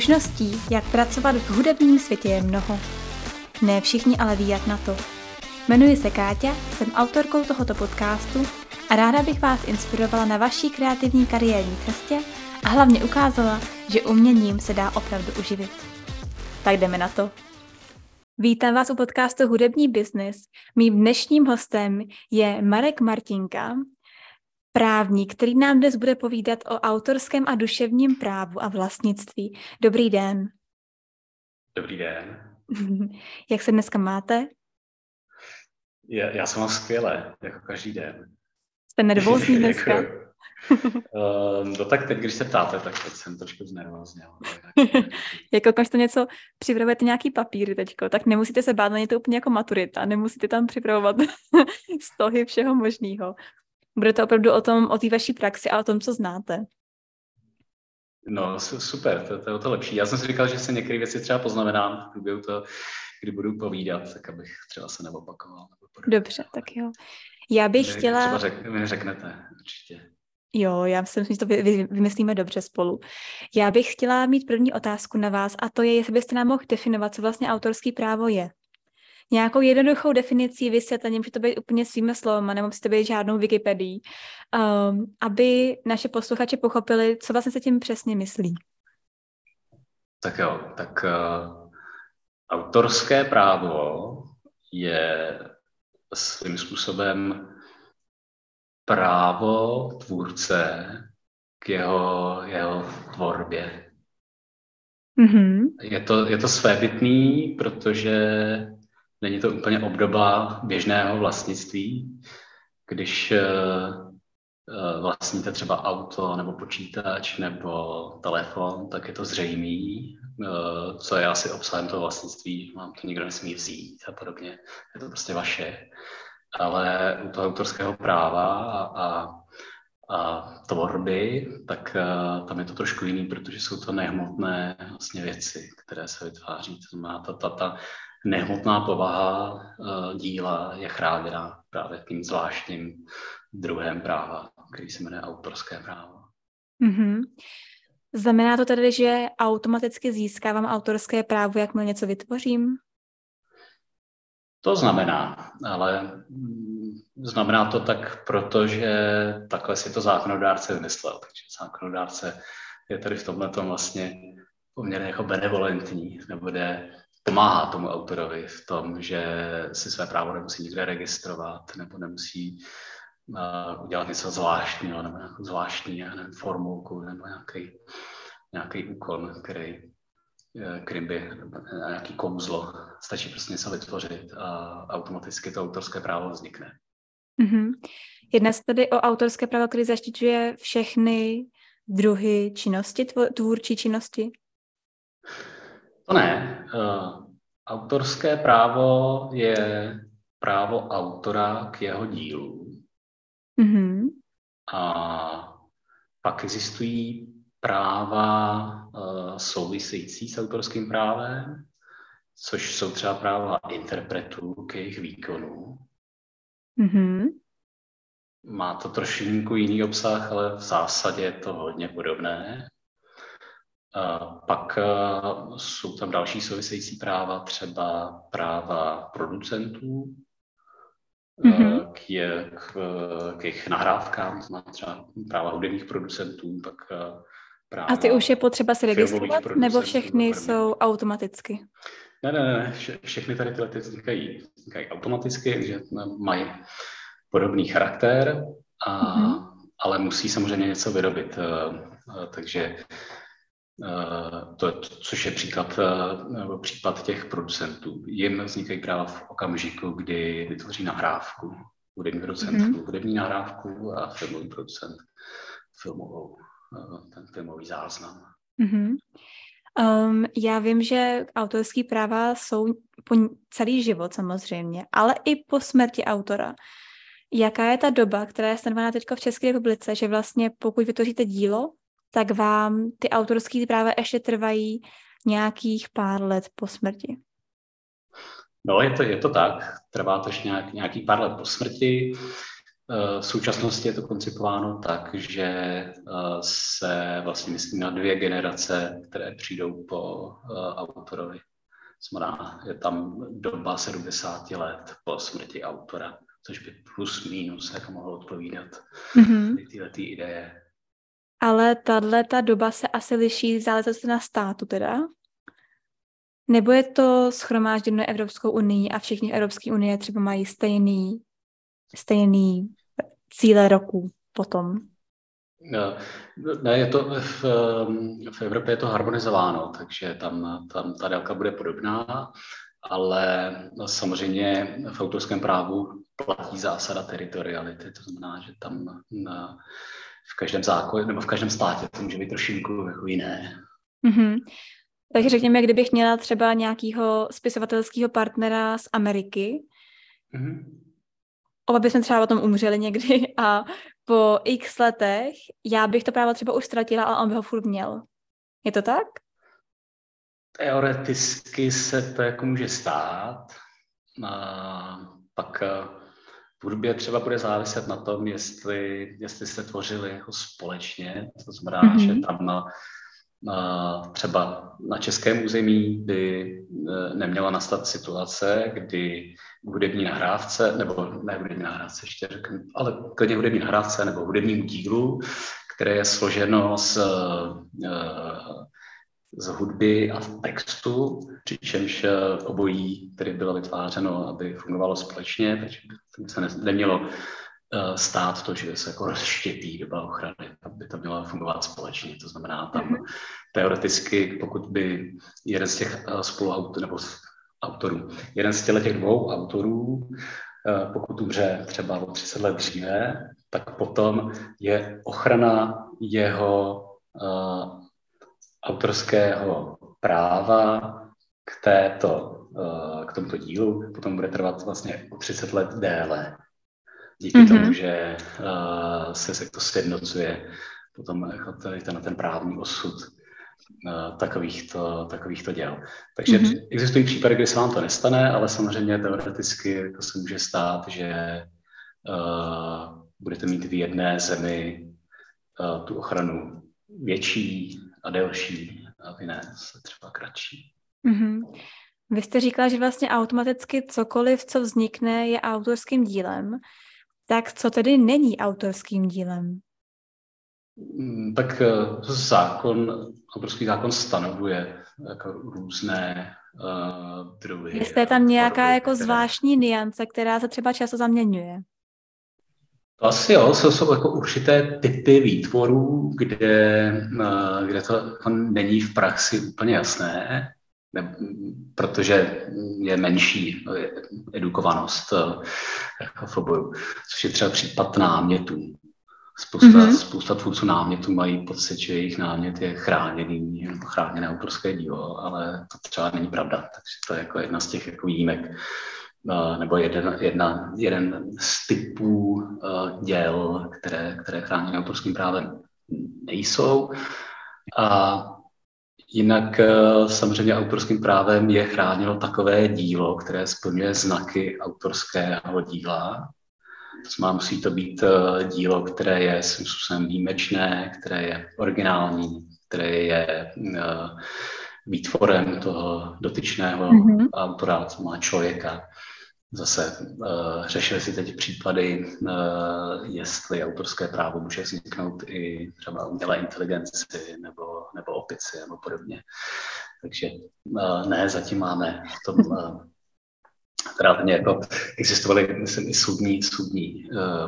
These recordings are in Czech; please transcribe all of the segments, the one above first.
Možností, jak pracovat v hudebním světě, je mnoho. Ne všichni ale ví, jak na to. Jmenuji se Káťa, jsem autorkou tohoto podcastu a ráda bych vás inspirovala na vaší kreativní kariérní cestě a hlavně ukázala, že uměním se dá opravdu uživit. Tak jdeme na to. Vítám vás u podcastu Hudební biznis. Mým dnešním hostem je Marek Martinka, právník, který nám dnes bude povídat o autorském a duševním právu a vlastnictví. Dobrý den. Dobrý den. Jak se dneska máte? Já se mám skvěle, jako každý den. Jste nervózní dneska? No tak teď, když se ptáte, tak teď jsem trošku znervózněl. Jako když to něco připravujete, nějaký papíry teďko, tak nemusíte se bát, není to úplně jako maturita, nemusíte tam připravovat stohy všeho možného. Bude to opravdu o té vaší praxi a o tom, co znáte. No super, to je o to lepší. Já jsem si říkal, že se některé věci třeba poznamenám v průběhu toho, kdy budu povídat, tak abych třeba se neopakoval. Dobře, tak jo. Já bych chtěla... Třeba mi řeknete, určitě. Jo, já si myslím, že to vymyslíme dobře spolu. Já bych chtěla mít první otázku na vás a to je, jestli byste nám mohl definovat, co vlastně autorský právo je. Nějakou jednoduchou definicí, vysvětlením, že to být úplně svými slovy, nebo musí to být žádnou Wikipedii, aby naše posluchači pochopili, co vlastně se tím přesně myslí. Tak jo, tak autorské právo je svým způsobem právo tvůrce k jeho tvorbě. Mm-hmm. Je to svébytný, protože není to úplně obdoba běžného vlastnictví, když vlastníte třeba auto nebo počítač nebo telefon, tak je to zřejmý, co je asi obsahem toho vlastnictví, vám to nikdo nesmí vzít a podobně, je to prostě vaše. Ale u toho autorského práva a tvorby, tak tam je to trošku jiný, protože jsou to nehmotné vlastně věci, které se vytváří. To znamená, ta nehmotná povaha díla je chráněna právě tím zvláštním druhem práva, který se jmenuje autorské právo. Mm-hmm. Znamená to tedy, že automaticky získávám autorské právo, jakmile něco vytvořím? To znamená, ale znamená to tak, protože takhle si to zákonodárce vymyslel. Takže zákonodárce je tady v tomhletom vlastně poměrně jako benevolentní, nebo pomáhá tomu autorovi v tom, že si své právo nemusí nikde registrovat, nebo nemusí udělat něco zvláštního, nebo nějakou zvláštní formulku, nebo nějaký úkon, kterým by nějaký kouzlo. Stačí prostě něco vytvořit a automaticky to autorské právo vznikne. Mm-hmm. Jedná se tedy o autorské právo, které zaštiťuje všechny druhy činnosti, tvůrčí činnosti? To ne. Autorské právo je právo autora k jeho dílu. Mm-hmm. A pak existují práva související s autorským právem, což jsou třeba práva interpretů k jejich výkonu. Mm-hmm. Má to trošinku jiný obsah, ale v zásadě je to hodně podobné. Pak jsou tam další související práva, třeba práva producentů mm-hmm. k jejich nahrávkám, třeba práva hudebních producentů, pak a ty už je potřeba si registrovat, nebo všechny jsou automaticky? Ne, všechny tady tyhle vznikají automaticky, takže mají podobný charakter, mm-hmm. ale musí samozřejmě něco vyrobit. Takže což je případ těch producentů. Jim vznikají práva v okamžiku, kdy vytvoří nahrávku. Hudební producent, mm-hmm. hudební nahrávku a filmový producent filmovou. Ten filmový záznam. Mm-hmm. Já vím, že autorský práva jsou po celý život samozřejmě, ale i po smrti autora. Jaká je ta doba, která je stanovaná teďka v České republice, že vlastně pokud vytvoříte dílo, tak vám ty autorský práva ještě trvají nějakých pár let po smrti? No, je to tak. Trvá to ještě nějaký pár let po smrti. V současnosti je to koncipováno tak, že se vlastně myslí na dvě generace, které přijdou po autorovi. Znamená, je tam doba 70 let po smrti autora, což by plus mínus jako mohlo odpovídat tyhle ideje. Ale tato doba se asi liší záležitosti na státu teda? Nebo je to shromážděno Evropskou unii a všichni Evropské unie třeba mají stejný cíle roku potom? Ne, je to v Evropě je to harmonizováno, takže tam ta délka bude podobná, ale samozřejmě v autorském právu platí zásada teritoriality, to znamená, že tam v každém zákoně nebo v každém státě to může být trošinku jako jiné. Mm-hmm. Takže řekněme, kdybych měla třeba nějakého spisovatelského partnera z Ameriky, oba bychom třeba o tom umřeli někdy a po x letech já bych to právo třeba už ztratila a on by ho furt měl. Je to tak? Teoreticky se to jako může stát. A pak v hudbě třeba bude záviset na tom, jestli se tvořili jako společně. To znamená, že tam třeba na českém území by neměla nastat situace, kdy hudební nahrávce, nebo ne hudební nahrávce, ještě řeknu, ale klidně hudební nahrávce nebo hudebnímu dílu, které je složeno z hudby a textu, přičemž obojí, které bylo vytvářeno, aby fungovalo společně, takže se nemělo stát to, že se jako rozštěpí doba ochrany, aby to mělo fungovat společně. To znamená, tam teoreticky, pokud by jeden z těch těch dvou autorů, pokud umře třeba o 30 let dříve, tak potom je ochrana jeho autorského práva k tomuto dílu potom bude trvat vlastně o 30 let déle. Díky tomu, že se to sjednocuje potom ten právní osud takovýchto děl. Takže existují případy, kdy se vám to nestane, ale samozřejmě teoreticky to se může stát, že budete mít v jedné zemi tu ochranu větší a delší a v jiné se třeba kratší. Mm-hmm. Vy jste říkala, že vlastně automaticky cokoliv, co vznikne, je autorským dílem. Tak co tedy není autorským dílem? Tak autorský zákon stanovuje jako různé druhy. Jestli je tam nějaká jako zvláštní nuance, která se třeba často zaměňuje? Asi jo, jsou jako určité typy výtvorů, kde to není v praxi úplně jasné, protože je menší edukovanost v oboru, což je třeba případ námětů. Spousta tvůrců námětů mají pocit, že jejich námět je chráněné autorské dílo, ale to třeba není pravda. Takže to je jako jedna z těch jako výjimek, nebo jeden z typů děl, které chráněné autorským právem nejsou. A jinak samozřejmě autorským právem je chráněno takové dílo, které splňuje znaky autorského díla. To znamená, musí to být dílo, které je svým způsobem výjimečné, které je originální, které je výtvorem toho dotyčného autora, co má člověka. Zase řešili si teď případy, jestli autorské právo může vzniknout i třeba umělé inteligenci nebo opici nebo podobně. Takže zatím máme v tom, právě jako existovaly i soudní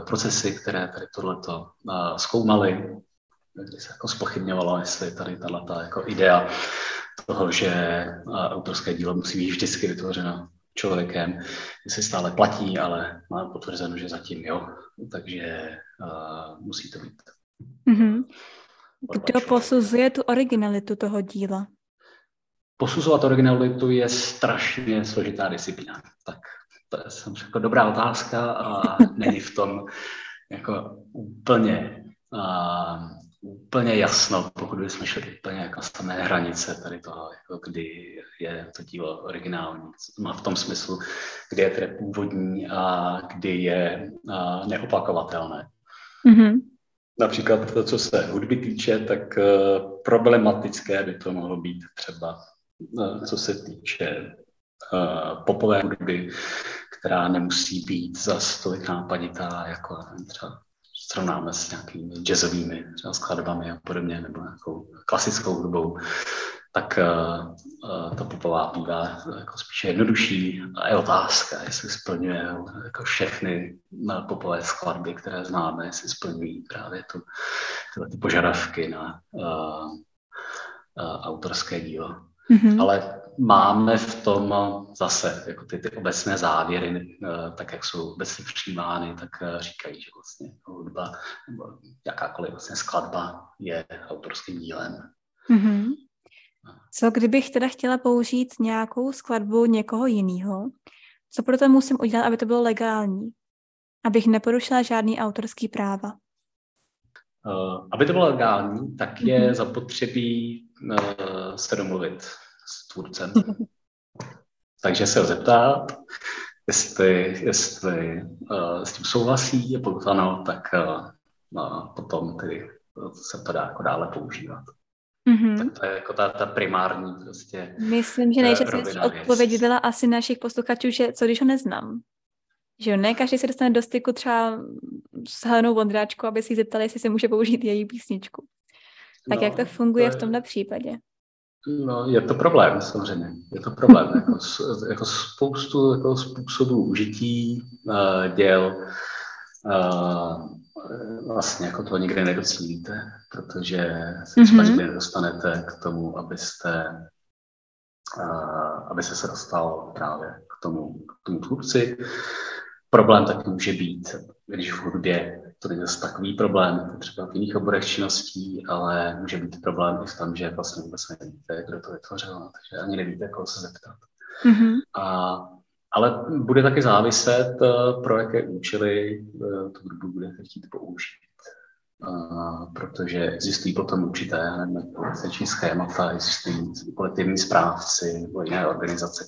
procesy, které tady tohleto zkoumaly, kdy se jako zpochybňovalo, jestli tady tato jako idea toho, že autorské dílo musí být vždycky vytvořeno člověkem, jestli stále platí, ale mám potvrzeno, že zatím jo, takže musí to být. Mm-hmm. Kdo posuzuje tu originalitu toho díla? Posuzovat originalitu je strašně složitá disciplína. Tak to je samozřejmě jako dobrá otázka a není v tom jako úplně úplně jasno, pokud bychom šli úplně jako samé hranice tady toho, jako kdy je to dílo originální, má v tom smyslu, kdy je tedy původní a kdy je neopakovatelné. Mm-hmm. Například to, co se hudby týče, tak problematické by to mohlo být třeba, co se týče popové hudby, která nemusí být zas tolik nápaditá, jako třeba srovnáme s nějakými jazzovými skladbami a podobně, nebo nějakou klasickou hudbou, tak ta popová bývá jako spíše jednodušší a je otázka, jestli splňuje jako všechny popové skladby, které známe, jestli splňují právě ty požadavky na autorské dílo. Mm-hmm. Ale máme v tom zase jako ty obecné závěry, tak jak jsou obecně přijímány, tak říkají, že vlastně hudba nebo jakákoliv vlastně skladba je autorským dílem. Mm-hmm. Co kdybych teda chtěla použít nějakou skladbu někoho jiného, co proto musím udělat, aby to bylo legální? Abych neporušila žádný autorský práva? Aby to bylo legální, tak je zapotřebí se domluvit s tvůrcem. Takže se ho zeptat, jestli s tím souhlasí, a pokud ano, tak potom tedy se to dá jako dále používat. Mm-hmm. Tak to je jako ta primární prostě. Myslím, že nejčastější odpověď byla asi našich posluchačů, že co když ho neznám. Že ne, každý se dostane do styku třeba s Helenou Vondráčkou, aby si ji zeptali, jestli se může použít její písničku. Tak jak to funguje v tomhle případě? No, je to problém, samozřejmě. Je to problém. jako spoustu jako způsobů užití děl vlastně jako toho nikdy nedocílíte, protože se třeba nedostanete k tomu, aby se dostal právě k tomu tvůrci. Problém taky může být, když v hudbě to není zase takový problém, třeba v jiných oborech činností, ale může být problém i v tom, že vlastně vůbec nevíte, kdo to vytvořil, takže ani nevíte, koho se zeptat. Mm-hmm. Ale bude taky záviset, pro jaké účely tu hudbu budete chtít použít. Protože existují potom určité nečí schémata, existují kolektivní správci nebo jiné organizace,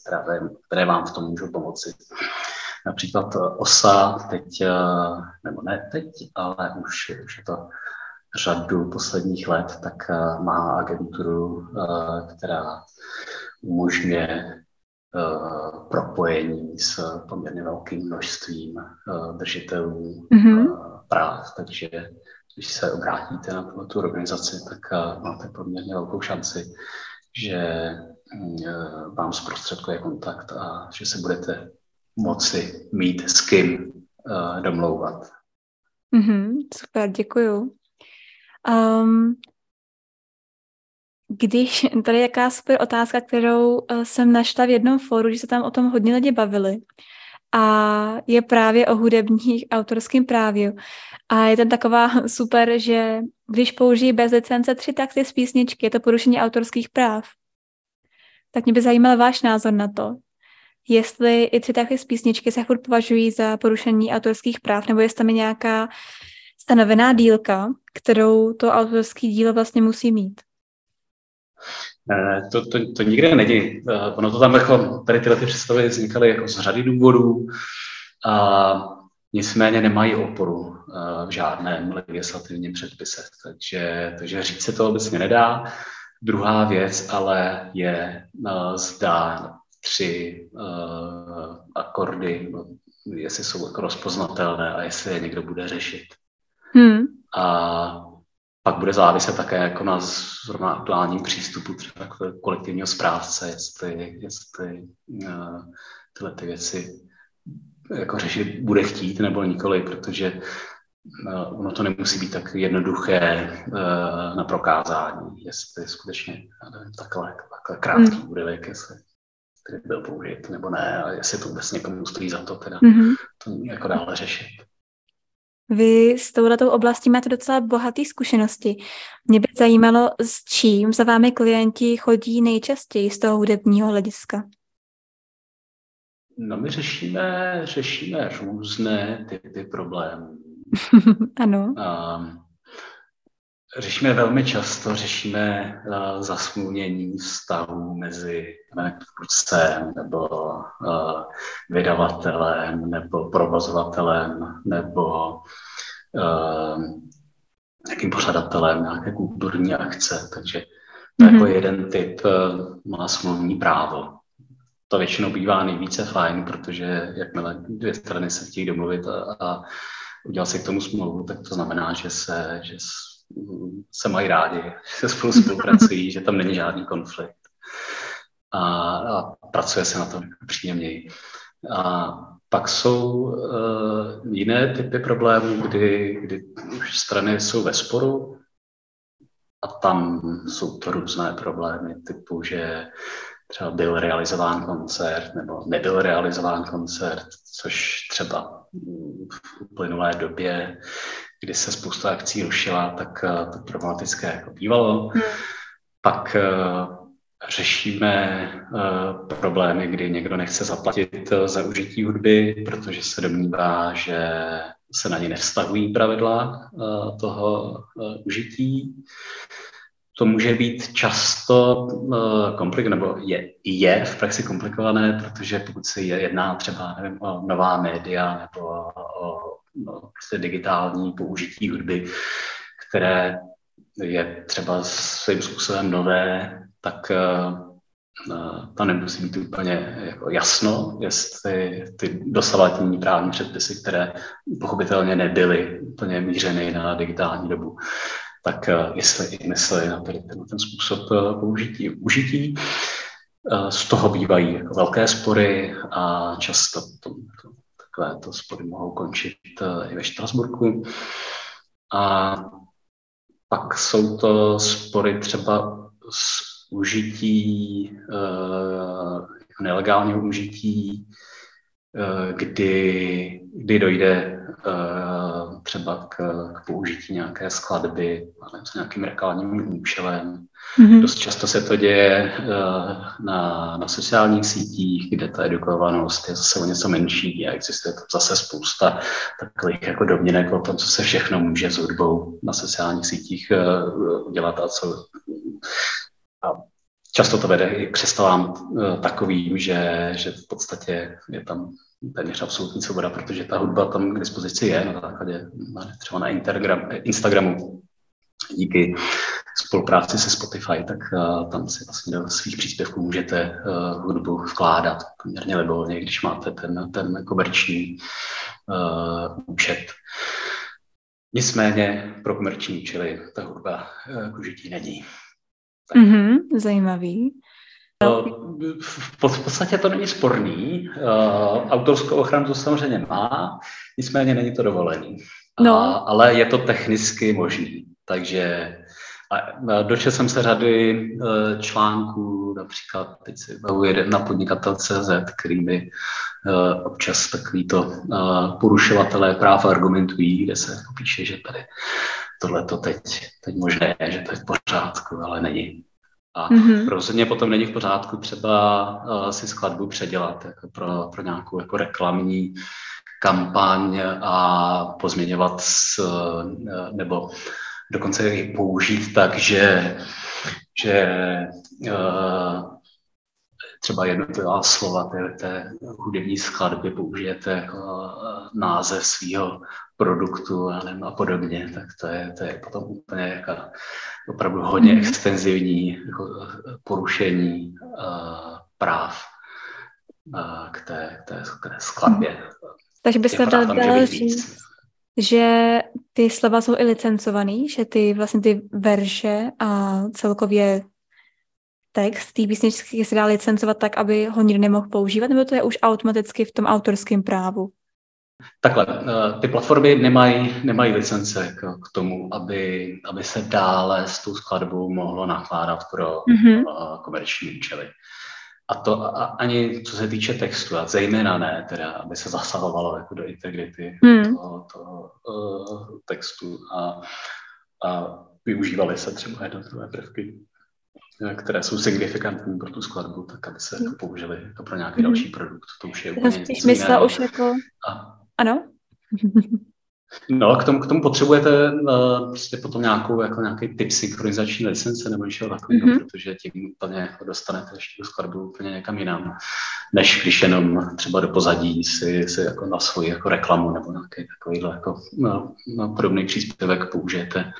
které vám v tom můžou pomoci. Například OSA teď, nebo ne teď, ale už je to řadu posledních let, tak má agenturu, která umožňuje propojení s poměrně velkým množstvím držitelů práv, takže když se obrátíte na tu organizaci, tak máte poměrně velkou šanci, že vám zprostředkuje kontakt a že se budete moci mít s kým domlouvat. Super, děkuju. Když, tady je taková super otázka, kterou jsem našla v jednom fóru, že se tam o tom hodně lidi bavili. A je právě o hudebních autorském právě. A je tam taková super, že když použijí bez licence 3 takty z písničky, je to porušení autorských práv. Tak mě by zajímal váš názor na to. Jestli i 3 takty z písničky se furt považují za porušení autorských práv, nebo jestli tam je nějaká stanovená dílka, kterou to autorský dílo vlastně musí mít. To nikde není. Ono to tam jako, tady tyhle představy vznikaly jako z řady důvodů a nicméně nemají oporu v žádném legislativním předpise. Takže říct se to obecně nedá. Druhá věc ale je, zda 3 akordy, jestli jsou jako rozpoznatelné a jestli je někdo bude řešit. A pak bude záviset také jako na zrovna aktuálním přístupu třeba kolektivního správce, jestli tyhle ty věci jako řešit bude chtít nebo nikoli, protože ono to nemusí být tak jednoduché na prokázání, jestli skutečně takhle krátký úryvek, jestli který byl použit nebo ne, a jestli to vůbec někomu stojí za to teda to jako dále řešit. Vy s touhletou oblastí máte docela bohaté zkušenosti. Mě by zajímalo, s čím za vámi klienti chodí nejčastěji z toho hudebního hlediska. No my řešíme různé typy problémů. Ano. Řešíme velmi často, zasmluvnění vztahů mezi tvůrcem nebo vydavatelem nebo provozovatelem nebo nějakým pořadatelem nějaké kulturní akce. Takže to jako jeden typ má smluvní právo. To většinou bývá nejvíce fajn, protože jakmile dvě strany se chtějí domluvit a udělat si k tomu smlouvu, tak to znamená, že se mají rádi, že se spolu spolupracují, že tam není žádný konflikt a pracuje se na tom příjemněji. A pak jsou jiné typy problémů, kdy už strany jsou ve sporu a tam jsou to různé problémy, typu, že třeba byl realizován koncert nebo nebyl realizován koncert, což třeba v uplynulé době, kdy se spousta akcí rušila, tak to problematické jako bývalo. Pak řešíme problémy, kdy někdo nechce zaplatit za užití hudby, protože se domnívá, že se na ně nevztahují pravidla toho užití. To může být často komplikované, nebo je v praxi komplikované, protože pokud se jedná třeba o nová média nebo o digitální použití hudby, které je třeba svým způsobem nové, tak tam nemusí být úplně jako jasno, jestli ty dosavadní právní předpisy, které pochopitelně nebyly úplně mířeny na digitální dobu, tak jestli i mysleli na ten způsob použití. Z toho bývají jako velké spory a často takové spory mohou končit i ve Štrasburku. A pak jsou to spory třeba z užití, nelegálního užití, kdy dojde třeba k použití nějaké skladby s nějakým reklamním účelem. Dost často se to děje na sociálních sítích, kde ta edukovanost je zase o něco menší a existuje tam zase spousta takových jako domněnek o tom, co se všechno může s hudbou na sociálních sítích udělat a co... Často to vede i k představám takovým, že v podstatě je tam téměř absolutní svoboda, protože ta hudba tam k dispozici je na základě třeba na Instagramu. Díky spolupráci se Spotify, tak tam si vlastně do svých příspěvků můžete hudbu vkládat poměrně libovolně, když máte ten komerční účet. Nicméně pro komerční účely ta hudba k užití není. Zajímavý. V podstatě to není sporný. Autorskou ochranu to samozřejmě má, nicméně není to dovolený. Ale je to technicky možný. Takže dočetl jsem se řady článků, například teď si bavu jeden na podnikatel.cz, který mi občas takovýto porušovatelé práv argumentují, kde se píše, že tady tohle to teď možné, že to je v pořádku, ale není. A rozhodně potom není v pořádku třeba si skladbu předělat jako pro nějakou jako reklamní kampaň a pozměňovat nebo dokonce i použít tak, že třeba jednotlivá slova té hudební skladby použijete jako název svého produktu a podobně, tak to je potom úplně jako opravdu hodně extenzivní jako porušení práv k té skladbě. Takže by se dalo říct, že ty slova jsou i licencovaný, že ty verše a celkově text té písničky se dá licencovat tak, aby ho nikdo nemohl používat, nebo to je už automaticky v tom autorském právu? Takhle, ty platformy nemají licence k tomu, aby se dále s tou skladbou mohlo nakládat pro komerční účely. A to ani co se týče textu, a zejména ne, teda, aby se zasahovalo jako do integrity toho textu a využívaly se třeba jednotlivé prvky, které jsou signifikantní pro tu skladbu, tak aby se jako použili pro nějaký další produkt. To už je úplně... Já spíš myslela už jako... Ano? No, k tomu potřebujete prostě potom nějaký typ synchronizační licence nebo něco takového, protože tím úplně dostanete ještě do skladbu úplně někam jinam, než když jenom třeba do pozadí si jako na svoji jako reklamu nebo nějaký takovýhle jako na podobný příspěvek použijete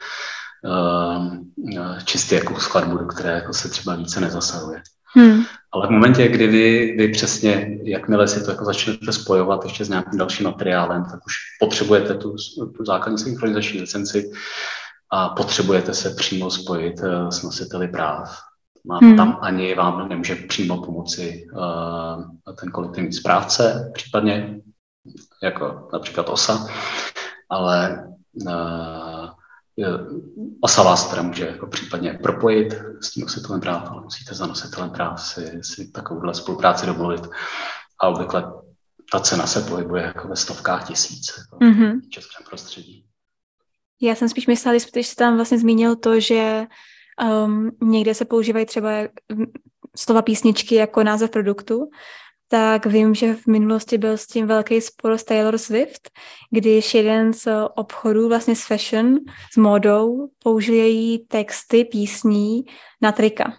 čistě jako skladbu, do které jako se třeba více nezasahuje. Ale v momentě, kdy vy přesně, jakmile si to jako začnete spojovat ještě s nějakým dalším materiálem, tak už potřebujete tu základní synchronizační licenci a potřebujete se přímo spojit s nositeli práv. Tam ani vám nemůže přímo pomoci ten kolektivní správce, případně jako například OSA, ale OSA vás teda může jako případně propojit s tím nositelem práv, ale musíte za nositelem práv si takovouhle spolupráci domluvit. A obvykle ta cena se pohybuje jako ve stovkách tisíc jako v českém prostředí. Já jsem spíš myslela, když jsi tam vlastně zmínil to, že někde se používají třeba slova písničky jako název produktu, tak vím, že v minulosti byl s tím velký spor s Taylor Swift, když jeden z obchodů vlastně s fashion, s módou, použil její texty písní na trika.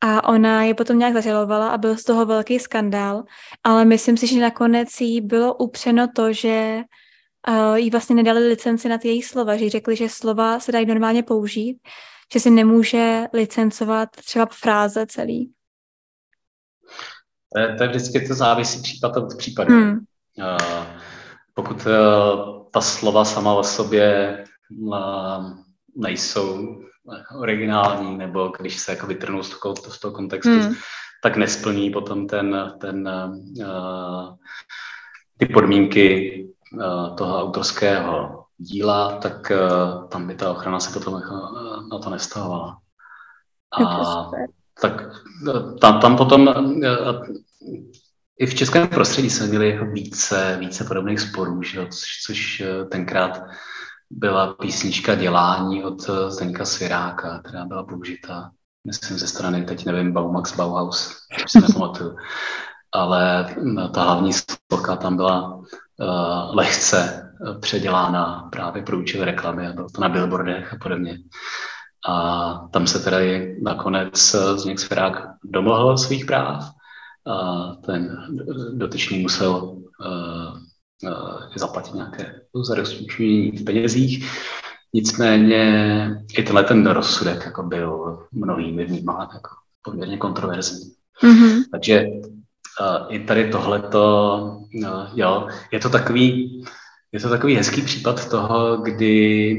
A ona je potom nějak zažalovala a byl z toho velký skandál, ale myslím si, že nakonec jí bylo upřeno to, že jí vlastně nedali licenci na ty její slova, že jí řekli, že slova se dají normálně použít, že si nemůže licencovat třeba fráze celý. To je vždycky to závisí případ od případu. Pokud ta slova sama o sobě nejsou originální, nebo když se jako vytrhnou z toho kontextu, tak nesplní potom ty podmínky toho autorského díla, tak tam by ta ochrana se potom na to nevztahovala. Tak tam potom i v českém prostředí jsme měli více podobných sporů, že? Což tenkrát byla písnička Dělání od Zdeňka Svěráka, která byla použita, myslím, ze strany, teď nevím, Baumax, Bauhaus, už se nepamatuju, ale ta hlavní sloka tam byla lehce předělána právě pro účely reklamy a bylo to na billboardech a podobně. A tam se teda nakonec Zdeněk Svěrák domohl svých práv. A ten dotyčný musel zaplatit nějaké zadostiučinění v penězích. Nicméně i tenhle ten rozsudek jako byl mnohými vnímán jako poměrně kontroverzní. Takže i tady tohleto, jo, je to takový hezký případ toho, kdy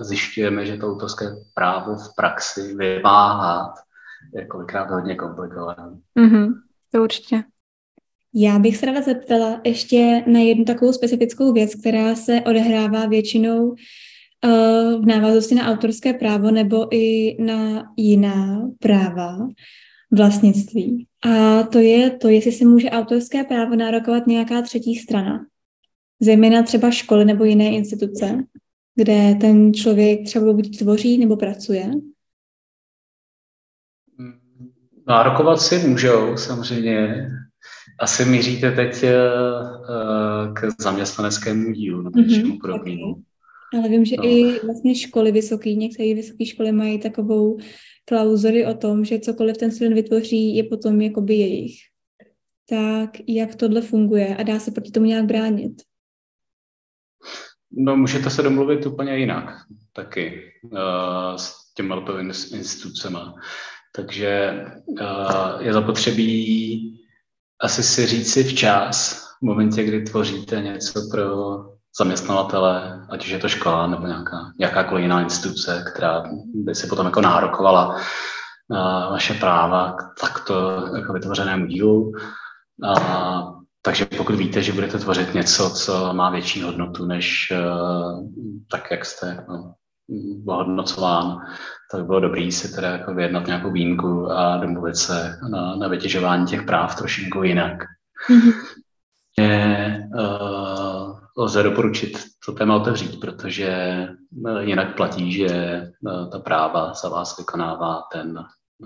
zjišťujeme, že to autorské právo v praxi vymáhat je kolikrát hodně komplikované. To určitě. Já bych se ráda zeptala ještě na jednu takovou specifickou věc, která se odehrává většinou v návaznosti na autorské právo nebo i na jiná práva vlastnictví. A to je to, jestli si může autorské právo nárokovat nějaká třetí strana. Zejména třeba školy nebo jiné instituce, kde ten člověk třeba buď tvoří nebo pracuje? Nárokovat si můžou, samozřejmě. Asi míříte teď k zaměstnaneckému dílu nebo něčemu podobnému. Ale vím, že i vlastně školy vysoké, některé vysoké školy mají takovou klauzuly o tom, že cokoliv ten student vytvoří, je potom jakoby jejich. Tak jak tohle funguje a dá se proti tomu nějak bránit? No, můžete se domluvit úplně jinak taky s těma letovými institucema. Takže je zapotřebí asi si říci včas, v momentě, kdy tvoříte něco pro zaměstnavatele, ať už je to škola nebo jakákoliv jiná instituce, která by si potom jako nárokovala vaše práva k takto jako vytvořenému dílu. Takže pokud víte, že budete tvořit něco, co má větší hodnotu, než tak, jak jste ohodnocován, tak bylo dobré si teda jako vyjednat nějakou výjimku a domluvit se na vytěžování těch práv trošinku jinak. Lze doporučit to téma otevřít, protože jinak platí, že ta práva za vás vykonává ten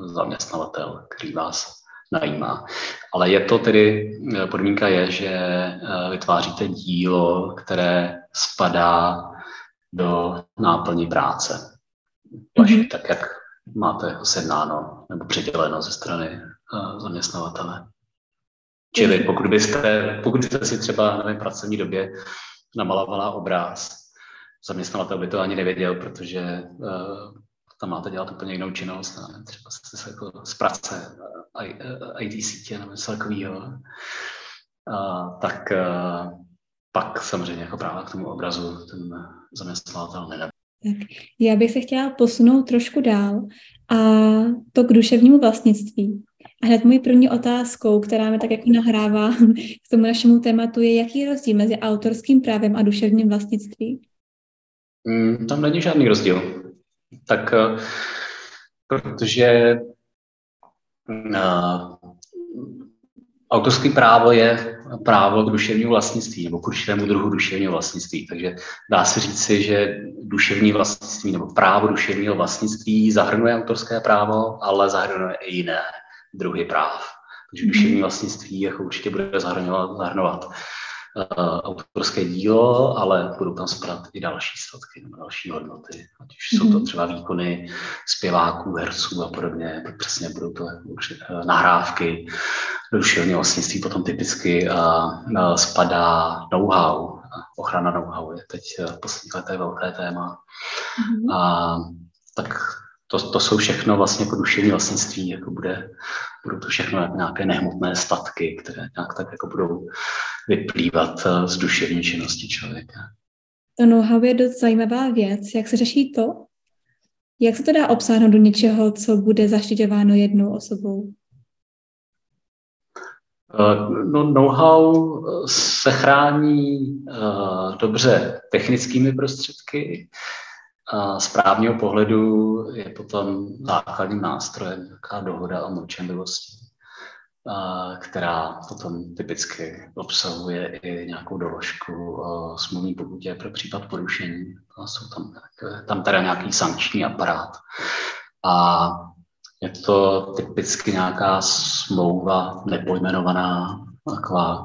zaměstnavatel, který vás najímá. Ale je to tedy, podmínka je, že vytváříte dílo, které spadá do náplní práce. Vaši, tak, jak máte sednáno nebo přiděleno ze strany zaměstnavatele. Čili pokud jste si třeba v pracovní době namalovala obráz, zaměstnavatel by to ani nevěděl, protože tam máte dělat úplně jinou činnost, ne? Třeba se jako z práce IT sítě nebo něco takového, tak pak samozřejmě jako právě k tomu obrazu ten zaměstnavatel nedá. Tak, já bych se chtěla posunout trošku dál a to k duševnímu vlastnictví. A hned mojí první otázkou, která mi tak jako nahrává k tomu našemu tématu, je, jaký je rozdíl mezi autorským právem a duševním vlastnictvím? Tam není žádný rozdíl. Tak protože autorské právo je právo k duševnímu vlastnictví nebo k určitému druhu duševního vlastnictví. Takže dá se říci, že duševní vlastnictví nebo právo duševního vlastnictví zahrnuje autorské právo, ale zahrnuje i jiné druhy práv. Takže duševní vlastnictví jako určitě bude zahrnovat autorské dílo, ale budou tam spadat i další statky nebo další hodnoty. Ať už jsou to třeba výkony zpěváků, herců a podobně, přesně budou to nahrávky. Duševní vlastnictví potom typicky spadá know-how. Ochrana know-how je teď v posledních letech velké téma. A tak to jsou všechno vlastně jako duševní vlastnictví, jako budou to všechno nějaké nehmotné statky, které nějak tak jako budou vyplývat z duševní činnosti člověka. To know-how je dost zajímavá věc. Jak se řeší to? Jak se to dá obsáhnout do něčeho, co bude zaštiťováno jednou osobou? No, know-how se chrání dobře technickými prostředky. Z právního pohledu je potom základním nástrojem taková dohoda o mlčenlivosti, která potom typicky obsahuje i nějakou doložku o smluvní pokutě pro případ porušení. Jsou tam teda nějaký sankční aparát. A je to typicky nějaká smlouva nepojmenovaná,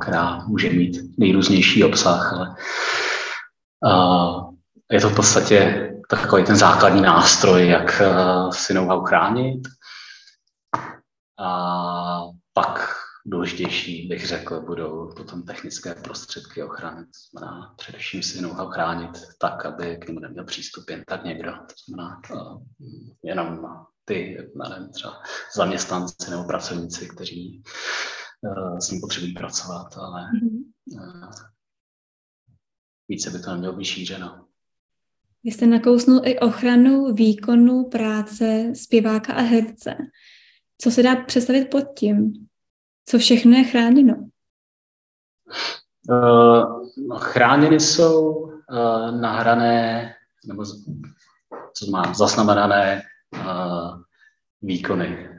která může mít nejrůznější obsah, ale je to v podstatě takový ten základní nástroj, jak si know-how chránit. A pak důležitější, bych řekl, budou potom technické prostředky ochrany. To znamená především si know-how chránit tak, aby k němu neměl přístup jen tak někdo. To znamená jenom ty, nevím, třeba zaměstnanci nebo pracovníci, kteří s ním potřebují pracovat, ale více by to nemělo být šířeno. Vy jste nakousnul i ochranu výkonu práce zpěváka a herce. Co se dá představit pod tím? Co všechno je chráněno? Chráněny jsou nahrané nebo zaznamenané výkony.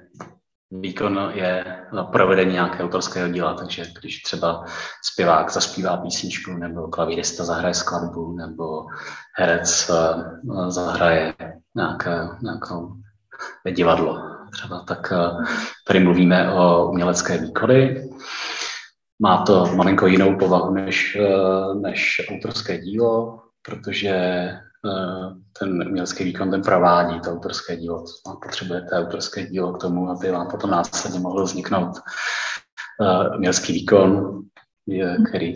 Výkon je provedení nějakého autorského díla, takže když třeba zpěvák zaspívá písničku, nebo klavírista zahraje skladbu, nebo herec zahraje nějakou divadlo, třeba, tak tady mluvíme o umělecké výkony. Má to malinko jinou povahu než autorské dílo, protože ten umělecký výkon, ten provádí to autorské dílo. Potřebujete autorské dílo k tomu, aby vám potom následně mohl vzniknout umělecký výkon, který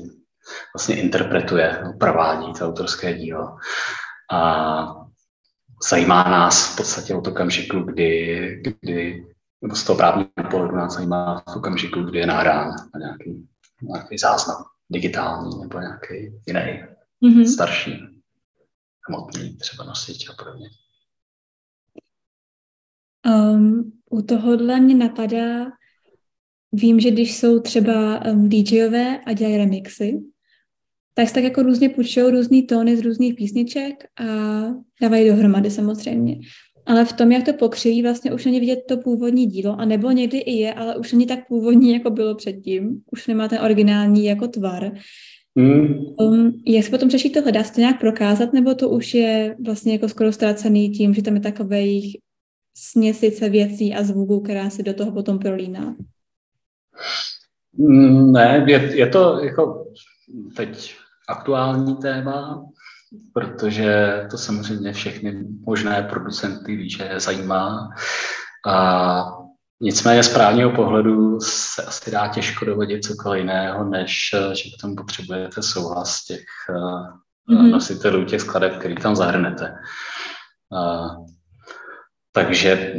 vlastně interpretuje, provádí to autorské dílo. A zajímá nás v podstatě od okamžiku, kdy nebo z toho právního pohledu nás zajímá v okamžiku, kdy je nahrán na nějaký záznam digitální nebo nějaký jiný, starší. Hmotný, třeba nosič a podobně. U tohohle mě napadá, vím, že když jsou třeba DJové a dělají remixy, tak se tak jako různě půjčují různý tóny z různých písniček a dávají dohromady samozřejmě. Ale v tom, jak to pokřiví, vlastně už není vidět to původní dílo, a nebo někdy i je, ale už není tak původní, jako bylo předtím. Už nemá ten originální jako tvar. Jak se potom řeší tohle? Dá se to nějak prokázat, nebo to už je vlastně jako skoro ztracený tím, že tam je takových směsice věcí a zvuků, která se do toho potom prolíná? Ne, je to jako teď aktuální téma, protože to samozřejmě všechny možné producenty výše zajímá. A nicméně z právního pohledu se asi dá těžko dovodit cokoliv jiného, než že k tomu potřebujete souhlas těch nositelů těch skladeb, který tam zahrnete. Takže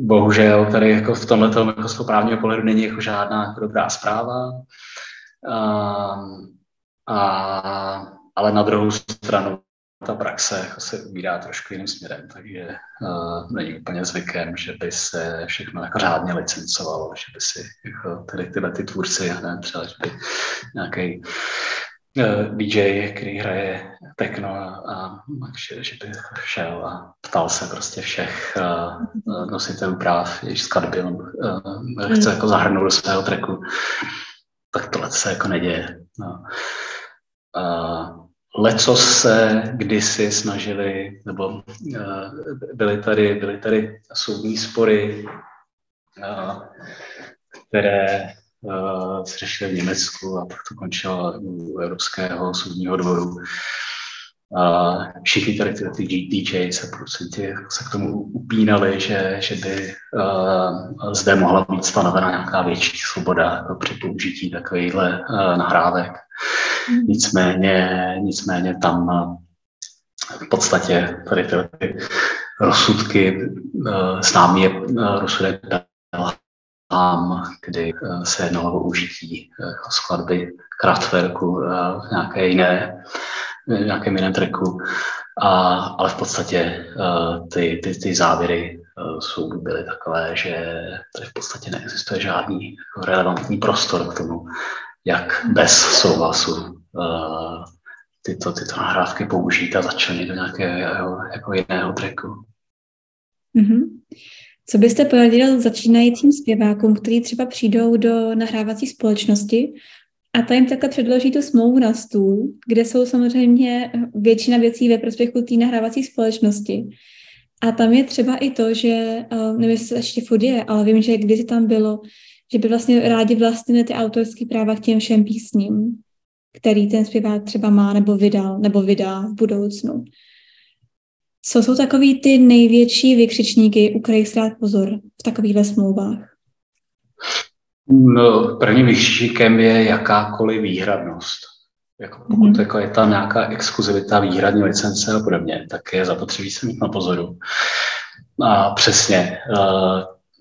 bohužel tady jako v tomhletom jako z právního pohledu není jako žádná dobrá zpráva. Ale na druhou stranu ta praxe se ubírá trošku jiným směrem, takže není úplně zvykem, že by se všechno jako řádně licencovalo, že by si jako tady tyhle ty tvůrci, já nevím, třeba že by nějaký DJ, který hraje techno a že by šel a ptal se prostě všech nositelů práv, jež skladby on chce jako zahrnout do svého tracku, tak tohle se jako neděje. No. Leco se kdysi snažili, nebo byly tady soudní spory, které se řešily v Německu a pak to končilo u Evropského soudního dvoru. Všichni tady ty DJs a producenti se k tomu upínali, že by zde mohla být stanovena nějaká větší svoboda jako při použití takovýchhle nahrávek. Nicméně tam v podstatě tady ty rozsudky, s námi je rozsudek tam, kdy se jednalo o užití skladby Kraftwerku v nějakém jiném tracku, ale v podstatě ty závěry soudu byly takové, že tady v podstatě neexistuje žádný relevantní prostor k tomu, jak bez souhlasu tyto nahrávky použít a začlenit do nějakého jako jiného tracku. Mm-hmm. Co byste poradil začínajícím zpěvákům, kteří třeba přijdou do nahrávací společnosti a ta jim takhle předloží tu smlouvu na stůl, kde jsou samozřejmě většina věcí ve prospěchu té nahrávací společnosti. A tam je třeba i to, že, nevím, jestli to ještě furt je, ale vím, že kdysi tam bylo, že by vlastně rádi vlastnili ty autorské práva k těm všem písním, který ten zpěvák třeba má nebo vydal, nebo vydá v budoucnu. Co jsou takový ty největší vykřičníky, u kterých se dát pozor v takovýchhle smlouvách? No, prvním vykřičníkem je jakákoliv výhradnost. Jako pokud jako je tam nějaká exkluzivita, výhradní licence a podobně, tak je zapotřebí se mít na pozoru. A přesně,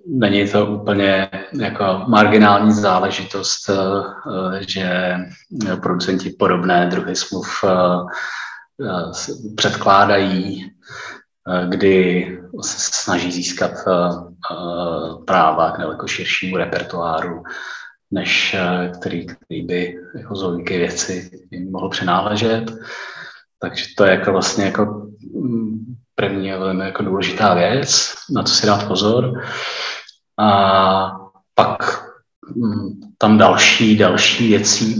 není to úplně jako marginální záležitost, že producenti podobné druhy smluv předkládají, kdy se snaží získat práva k daleko širšímu repertoáru, než který by jako zlomky věci mohl přenáležet. Takže to je jako vlastně jako první velmi jako důležitá věc, na co si dát pozor. A pak tam další věcí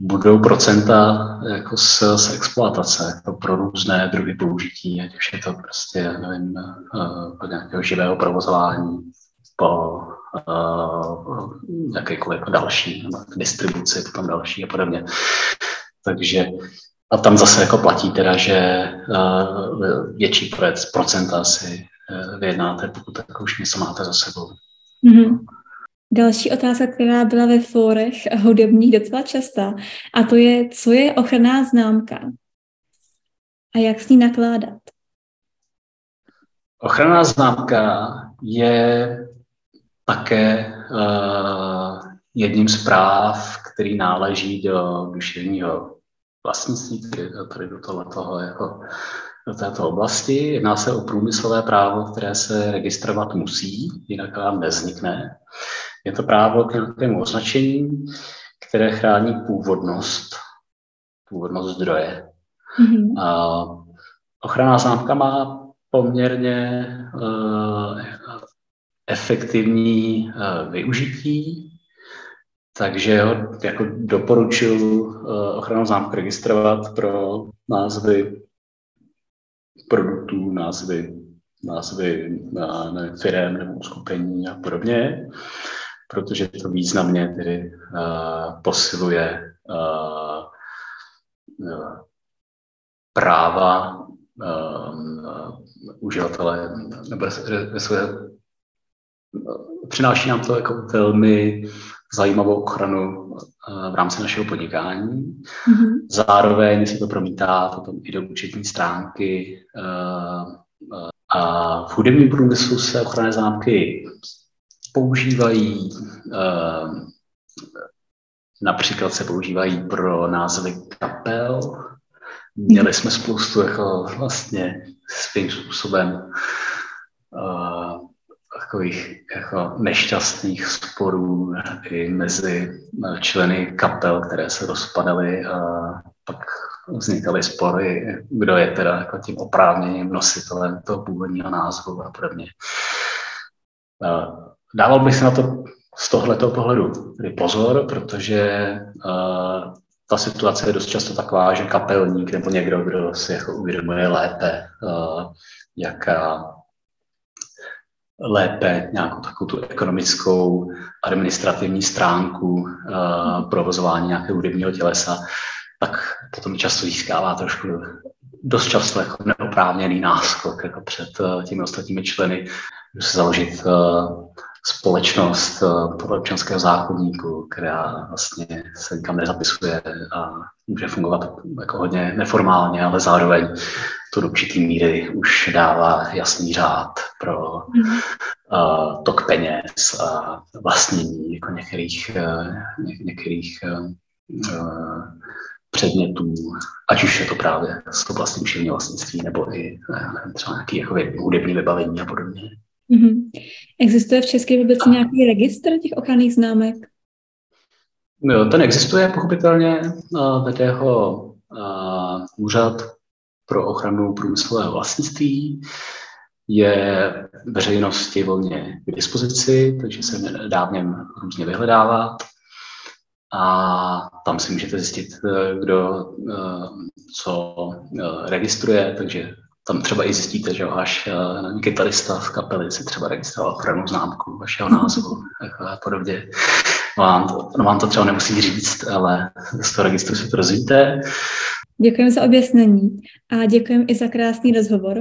budou procenta jako z exploatace to pro různé druhy použití, ať už je to prostě, nevím, od nějakého živého provozování po jakékoliv jako další distribuci, potom další a podobně. Takže a tam zase jako platí teda, že větší procenta si vyjednáte, pokud tak už něco máte za sebou. Mm-hmm. Další otázka, která byla ve fórech hudebních docela častá, a to je, co je ochranná známka a jak s ní nakládat? Ochranná známka je také jedním z práv, který náleží do duševního vlastnictví, tedy do tohoto jako do této oblasti. Jedná se o průmyslové právo, které se registrovat musí, jinak vám nevznikne. Je to právo k nějakému označení, které chrání původnost zdroje. Mm-hmm. A ochranná známka má poměrně efektivní využití, takže jako doporučuji ochrannou známku registrovat pro názvy produktů, názvy názvy firem nebo uskupení a podobně, protože to významně tedy posiluje práva uživatele, nebo přináší nám to jako velmi zajímavou ochranu v rámci našeho podnikání. Mm-hmm. Zároveň se to promítá potom i do účetní stránky. A v hudebním průmyslu se ochranné známky používají, například se používají pro názvy kapel. Měli jsme spoustu jako vlastně svým způsobem takových jako nešťastných sporů i mezi členy kapel, které se rozpadaly a pak vznikaly spory, kdo je teda jako tím oprávněným nositelem toho původního názvu a podobně. Dával bych si na to z tohoto pohledu pozor, protože ta situace je dost často taková, že kapelník nebo někdo, kdo si jako uvědomuje lépe, nějakou takovou tu ekonomickou administrativní stránku provozování nějakého hudebního tělesa, tak potom často získává trošku dost často jako neoprávněný náskok jako před těmi ostatními členy, když se založit společnost podle občanského zákoníku, která vlastně se nikam nezapisuje a může fungovat jako hodně neformálně, ale zároveň to do určité míry už dává jasný řád pro tok peněz a vlastnění jako některých předmětů, ať už je to právě z oblasti duševního vlastnictví nebo i třeba nějaké jako hudební vybavení a podobně. Mm-hmm. Existuje v České vůbec nějaký registr těch ochranných známek? No, ten existuje pochopitelně, vede ho Úřad pro ochranu průmyslového vlastnictví, je veřejnosti volně k dispozici, takže se dá v něm různě vyhledávat a tam si můžete zjistit, kdo co registruje, takže tam třeba i zjistíte, že váš kytarista z kapely si třeba registroval ochrannou známku vašeho názvu a podobně. Vám to třeba nemusí říct, ale z toho registru se to dozvíte. Děkujeme za objasnění a děkujeme i za krásný rozhovor.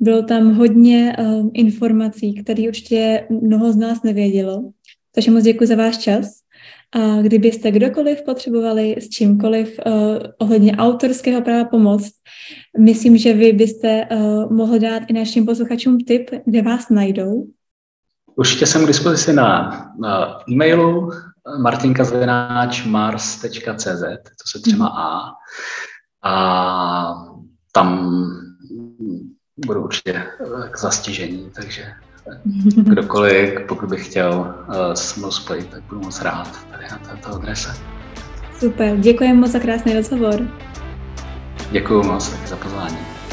Bylo tam hodně informací, které určitě mnoho z nás nevědělo. Takže moc děkuji za váš čas. A kdybyste kdokoliv potřebovali s čímkoliv ohledně autorského práva pomoct, myslím, že vy byste mohli dát i našim posluchačům tip, kde vás najdou. Určitě jsem k dispozici na e-mailu martinka@mars.cz, to se třeba A. A tam budu určitě k zastížení, takže kdokoliv, pokud by chtěl se mnou spojit, tak budu moc rád tady na této adrese. Super, děkujeme moc za krásný rozhovor. Děkuji moc za pozvání.